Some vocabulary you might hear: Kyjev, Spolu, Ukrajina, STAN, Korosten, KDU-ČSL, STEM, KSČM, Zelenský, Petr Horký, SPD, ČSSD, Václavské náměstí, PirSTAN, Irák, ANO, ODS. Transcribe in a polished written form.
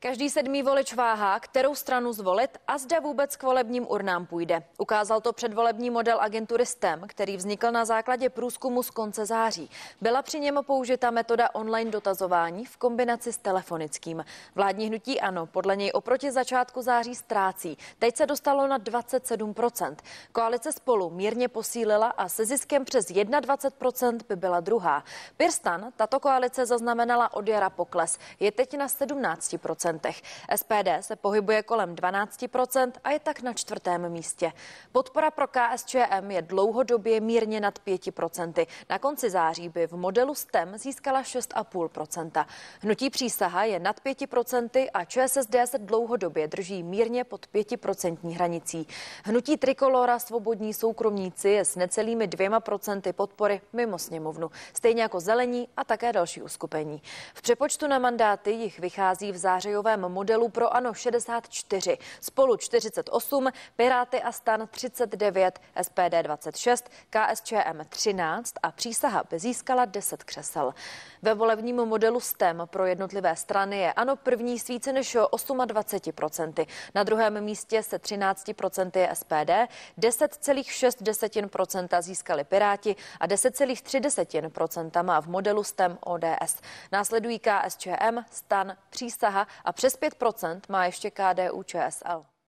Každý sedmý volič váhá, kterou stranu zvolit a zda vůbec k volebním urnám půjde. Ukázal to předvolební model agentury STEM, který vznikl na základě průzkumu z konce září. Byla při něm použita metoda online dotazování v kombinaci s telefonickým. Vládní hnutí ANO podle něj oproti začátku září ztrácí. Teď se dostalo na 27%. Koalice Spolu mírně posílila a se ziskem přes 21% by byla druhá. PirSTAN tato koalice zaznamenala od jara pokles. Je teď na 17%. SPD se pohybuje kolem 12% a je tak na čtvrtém místě. Podpora pro KSČM je dlouhodobě mírně nad 5%. Na konci září by v modelu STEM získala 6,5%. Hnutí Přísaha je nad 5% a ČSSD se dlouhodobě drží mírně pod 5% hranicí. Hnutí Trikolora Svobodní soukromníci je s necelými 2% podpory mimo sněmovnu. Stejně jako Zelení a také další uskupení. V přepočtu na mandáty jich vychází v září modelu pro ANO 64, Spolu 48, Piráty a STAN 39, SPD 26, KSČM 13 a Přísaha by získala 10 křesel. Ve volebním modelu STEM pro jednotlivé strany je ANO první s více než 28%. Na druhém místě se 13% je SPD, 10,6% získali Piráti a 10,3% má v modelu STEM ODS. Následují KSČM, STAN, Přísaha a přes 5% má ještě KDU-ČSL.